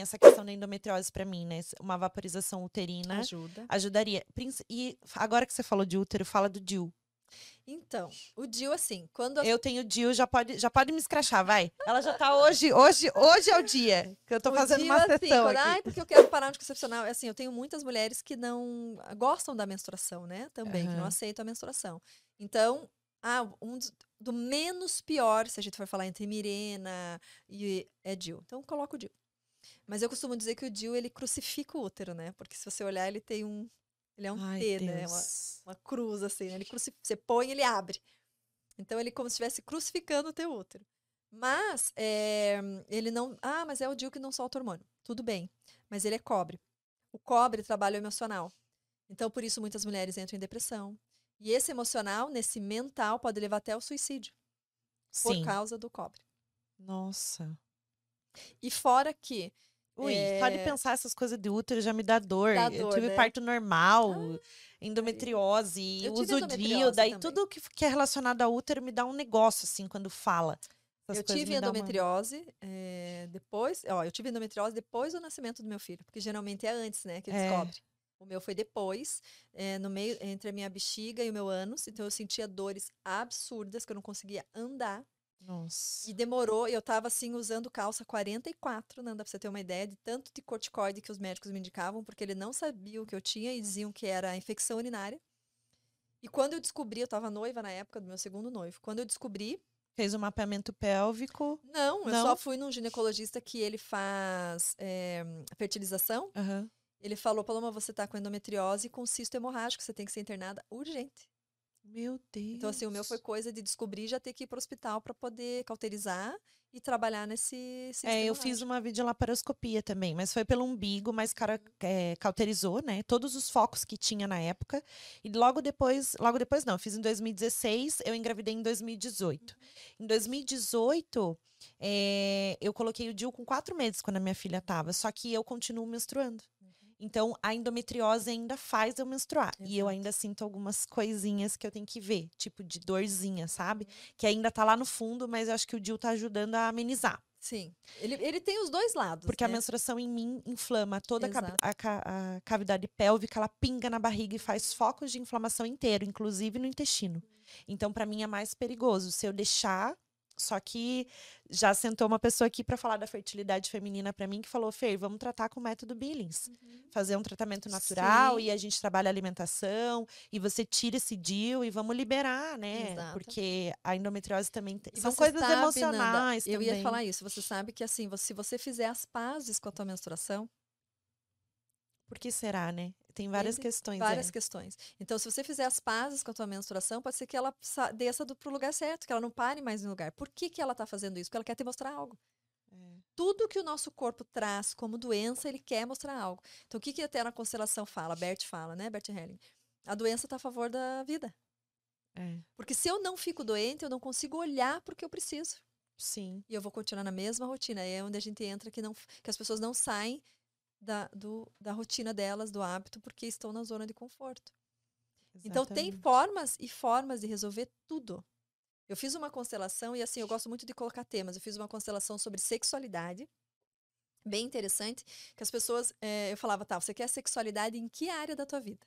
Essa questão da endometriose pra mim, né? Uma vaporização uterina ajudaria. E agora que você falou de útero, fala do DIU. Então, o DIU, assim, quando... Eu tenho DIU, já pode me escrachar, vai. Ela já tá hoje é o dia que eu tô fazendo uma sessão aqui. Ai, porque eu quero parar um anticoncepcional. Assim, eu tenho muitas mulheres que não gostam da menstruação, né? Também, que não aceitam a menstruação. Então, do menos pior, se a gente for falar entre Mirena e DIU. Então, coloca o DIU. Mas eu costumo dizer que o DIU, ele crucifica o útero, né? Porque se você olhar, ele tem um... Ele é um T, né? Uma cruz, assim, né? Ele você põe, ele abre. Então, ele é como se estivesse crucificando o teu útero. Mas, ele não... Ah, mas é o DIU que não solta hormônio. Tudo bem. Mas ele é cobre. O cobre trabalha o emocional. Então, por isso, muitas mulheres entram em depressão. E esse emocional, nesse mental, pode levar até ao suicídio. Sim. Por causa do cobre. Nossa. E fora que... Ui, só de pensar essas coisas de útero já me dá dor. Eu tive, né? Parto normal, endometriose, eu uso DIU, daí também. Tudo que é relacionado a útero me dá um negócio, assim, quando fala. Eu tive endometriose depois do nascimento do meu filho, porque geralmente é antes, né, que descobre. O meu foi depois, no meio, entre a minha bexiga e o meu ânus, então eu sentia dores absurdas, que eu não conseguia andar. Nossa. E demorou, eu tava assim usando calça 44, Nanda, pra você ter uma ideia de tanto de corticoide que os médicos me indicavam, porque ele não sabia o que eu tinha e diziam que era infecção urinária. E quando eu descobri, eu tava noiva na época do meu segundo noivo, quando eu descobri... Fez um mapeamento pélvico? Não, eu só fui num ginecologista que ele faz fertilização. Uhum. Ele falou, Paloma, você tá com endometriose com cisto hemorrágico, você tem que ser internada urgente. Meu Deus. Então, assim, o meu foi coisa de descobrir e já ter que ir para o hospital para poder cauterizar e trabalhar nesse sistema. Eu fiz uma videolaparoscopia também, mas foi pelo umbigo, mas o cara cauterizou, né? Todos os focos que tinha na época. E logo depois não, eu fiz em 2016, eu engravidei em 2018. Em 2018, eu coloquei o DIU com 4 meses quando a minha filha tava, só que eu continuo menstruando. Então, a endometriose ainda faz eu menstruar. Exato. E eu ainda sinto algumas coisinhas que eu tenho que ver. Tipo, de dorzinha, sabe? Que ainda tá lá no fundo, mas eu acho que o DIU tá ajudando a amenizar. Sim. Ele tem os dois lados, porque, né? A menstruação em mim inflama toda a cavidade pélvica. Ela pinga na barriga e faz focos de inflamação inteiro, inclusive no intestino. Então, pra mim, é mais perigoso. Se eu deixar... Só que já sentou uma pessoa aqui para falar da fertilidade feminina para mim, que falou, Fer, vamos tratar com o método Billings. Uhum. Fazer um tratamento natural. Sim. E a gente trabalha a alimentação e você tira esse DIU e vamos liberar, né? Exato. Porque a endometriose também tem... São coisas emocionais, Nanda, também. Eu ia falar isso. Você sabe que, assim, se você fizer as pazes com a tua menstruação... Por que será, né? Tem várias questões. Várias questões. Então, se você fizer as pazes com a tua menstruação, pode ser que ela desça pro lugar certo, que ela não pare mais no lugar. Por que que ela tá fazendo isso? Porque ela quer te mostrar algo. Tudo que o nosso corpo traz como doença, ele quer mostrar algo. Então, o que que até na constelação fala? Bert fala, né? Bert Helling. A doença tá a favor da vida. Porque se eu não fico doente, eu não consigo olhar pro que eu preciso. Sim. E eu vou continuar na mesma rotina. É onde a gente entra que as pessoas não saem da rotina delas, do hábito, porque estão na zona de conforto. Exatamente. Então tem formas e formas de resolver tudo. Eu fiz uma constelação, e assim, eu gosto muito de colocar temas, eu fiz uma constelação sobre sexualidade, bem interessante, que as pessoas, eu falava, tá, você quer sexualidade em que área da tua vida?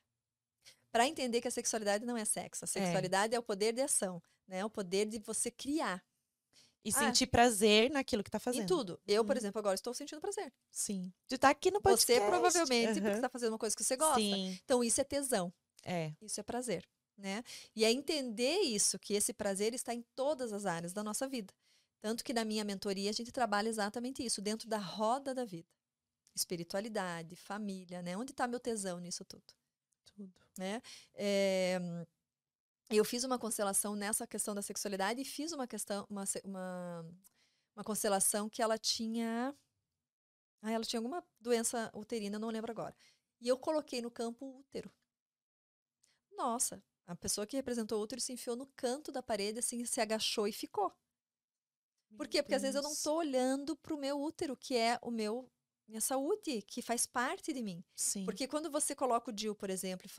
Para entender que a sexualidade não é sexo, a sexualidade é o poder de ação, né? O poder de você criar. E sentir prazer naquilo que tá fazendo. Em tudo. Eu, por exemplo, agora estou sentindo prazer. Sim. De estar aqui no podcast. Você provavelmente, porque está fazendo uma coisa que você gosta. Sim. Então, isso é tesão. Isso é prazer, né? E é entender isso, que esse prazer está em todas as áreas da nossa vida. Tanto que na minha mentoria, a gente trabalha exatamente isso, dentro da roda da vida. Espiritualidade, família, né? Onde está meu tesão nisso tudo? Tudo. Né? Eu fiz uma constelação nessa questão da sexualidade e fiz uma constelação que ela tinha... Ah, ela tinha alguma doença uterina, não lembro agora. E eu coloquei no campo útero. Nossa, a pessoa que representou o útero se enfiou no canto da parede, assim, se agachou e ficou. Por quê? Porque às vezes eu não estou olhando para o meu útero, que é o meu minha saúde, que faz parte de mim. Sim. Porque quando você coloca o DIU, por exemplo,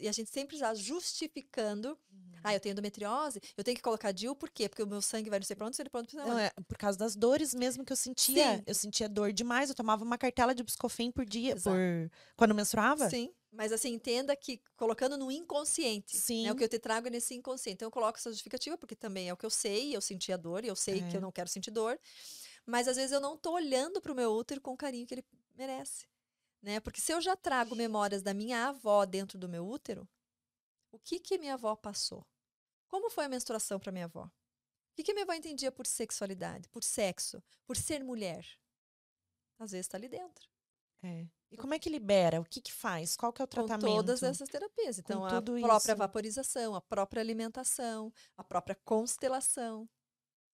e a gente sempre já justificando, ah, eu tenho endometriose, eu tenho que colocar DIU, por quê? Porque o meu sangue vai não sei pronto, se ele pronto, não, é por causa das dores mesmo que eu sentia. Sim. Eu sentia dor demais, eu tomava uma cartela de Buscofem por dia, quando menstruava. Sim. Mas assim, entenda que colocando no inconsciente, né, o que eu te trago é nesse inconsciente. Então eu coloco essa justificativa, porque também é o que eu sei, eu senti a dor, e eu sei que eu não quero sentir dor. Mas às vezes eu não tô olhando pro meu útero com o carinho que ele merece, né? Porque se eu já trago memórias da minha avó dentro do meu útero, o que que minha avó passou? Como foi a menstruação para minha avó? O que que minha avó entendia por sexualidade, por sexo, por ser mulher? Às vezes tá ali dentro. É. E como é que libera? O que que faz? Qual que é o tratamento? Com todas essas terapias. Então, a própria vaporização, a própria alimentação, a própria constelação,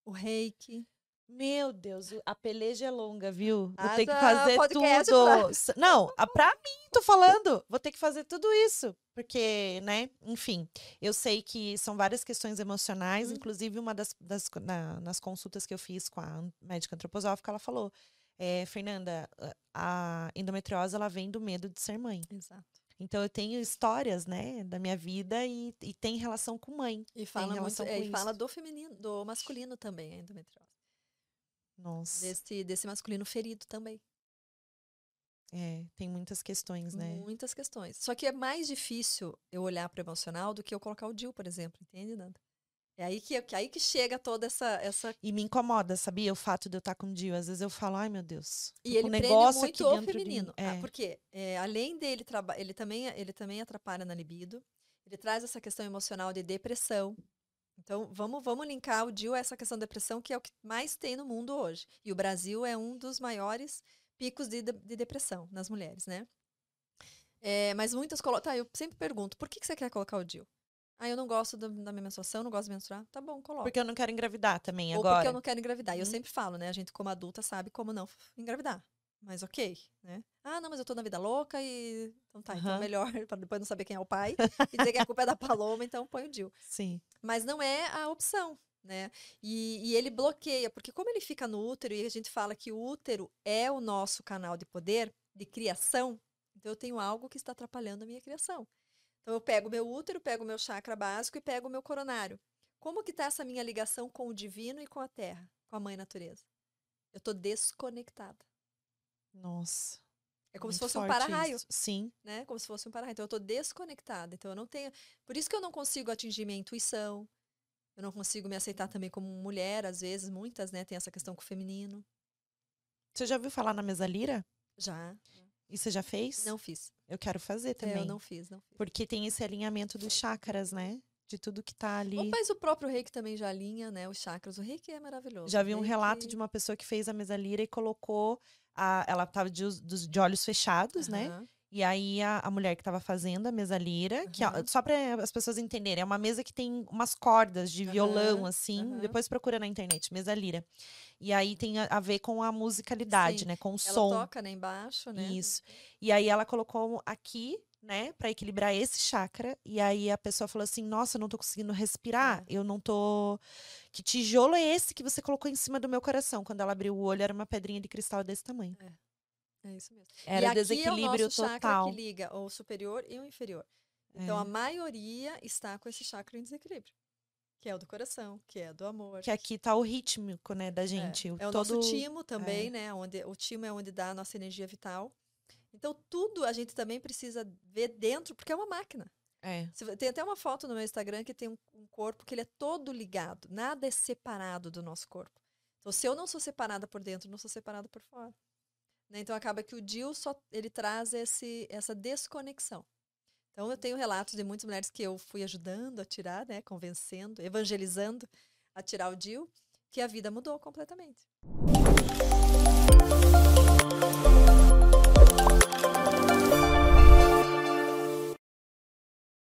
o reiki. Meu Deus, a peleja é longa, viu? Vou ter que fazer tudo. Não, pra mim, tô falando. Vou ter que fazer tudo isso. Porque, né, enfim, eu sei que são várias questões emocionais. Inclusive, uma nas consultas que eu fiz com a médica antroposófica, ela falou, Fernanda, a endometriose, ela vem do medo de ser mãe. Exato. Então, eu tenho histórias, né, da minha vida e tem relação com mãe. E fala, e fala do feminino, do masculino também, a endometriose. Nossa. Desse masculino ferido também. É, tem muitas questões, né? Muitas questões. Só que é mais difícil eu olhar para o emocional do que eu colocar o DIU, por exemplo. Entende, Nanda? É aí que chega toda essa... E me incomoda, sabia? O fato de eu estar com o DIU. Às vezes eu falo, ai meu Deus. E ele prende muito o feminino. Porque além dele, ele também atrapalha na libido. Ele traz essa questão emocional de depressão. Então, vamos linkar o DIU a essa questão da depressão, que é o que mais tem no mundo hoje. E o Brasil é um dos maiores picos de depressão nas mulheres, né? Mas muitas colocam... Tá, eu sempre pergunto, por que você quer colocar o DIU? Ah, eu não gosto da minha menstruação, não gosto de menstruar. Tá bom, coloca. Porque eu não quero engravidar também agora. Ou porque eu não quero engravidar. E eu sempre falo, né? A gente, como adulta, sabe como não engravidar. Mas ok, né? Ah, não, mas eu tô na vida louca e... Então tá, então melhor pra depois não saber quem é o pai e dizer que a culpa é da Paloma, então põe o DIU. Sim. Mas não é a opção, né? E ele bloqueia, porque como ele fica no útero e a gente fala que o útero é o nosso canal de poder, de criação, então eu tenho algo que está atrapalhando a minha criação. Então eu pego o meu útero, pego o meu chakra básico e pego o meu coronário. Como que tá essa minha ligação com o divino e com a terra, com a mãe natureza? Eu tô desconectada. Nossa. É como se fosse um para-raio. Sim. Né? Como se fosse um para-raio. Então, eu tô desconectada. Então, eu não tenho... Por isso que eu não consigo atingir minha intuição. Eu não consigo me aceitar também como mulher, às vezes. Muitas, né? Tem essa questão com o feminino. Você já ouviu falar na Mesa Lira? Já. E você já fez? Não fiz. Eu quero fazer também. Eu não fiz. Porque tem esse alinhamento dos chakras, né? De tudo que tá ali. Mas o próprio reiki também já alinha, né? Os chakras. O reiki é maravilhoso. Já vi um relato de uma pessoa que fez a Mesa Lira e colocou... ela estava de olhos fechados, né? E aí a mulher que estava fazendo a Mesa Lira, que só para as pessoas entenderem, é uma mesa que tem umas cordas de violão, assim. Depois procura na internet, Mesa Lira. E aí tem a ver com a musicalidade, né? Com o som. Ela toca, né? Embaixo, né? Isso. E aí ela colocou aqui, né? Para equilibrar esse chakra. E aí a pessoa falou assim, nossa, eu não tô conseguindo respirar. Eu não tô... Que tijolo é esse que você colocou em cima do meu coração? Quando ela abriu o olho, era uma pedrinha de cristal desse tamanho. É isso mesmo. Era desequilíbrio total. E aqui é o nosso chakra que liga o superior e o inferior. Então, a maioria está com esse chakra em desequilíbrio. Que é o do coração, que é do amor. Que aqui tá o rítmico, né, da gente. É o nosso timo também, né? O timo é onde dá a nossa energia vital. Então, tudo a gente também precisa ver dentro, porque é uma máquina. Tem até uma foto no meu Instagram que tem um corpo que ele é todo ligado. Nada é separado do nosso corpo. Então, se eu não sou separada por dentro, não sou separada por fora. Né? Então, acaba que o DIU ele traz essa desconexão. Então, eu tenho relatos de muitas mulheres que eu fui ajudando a tirar, né? Convencendo, evangelizando a tirar o DIU, que a vida mudou completamente.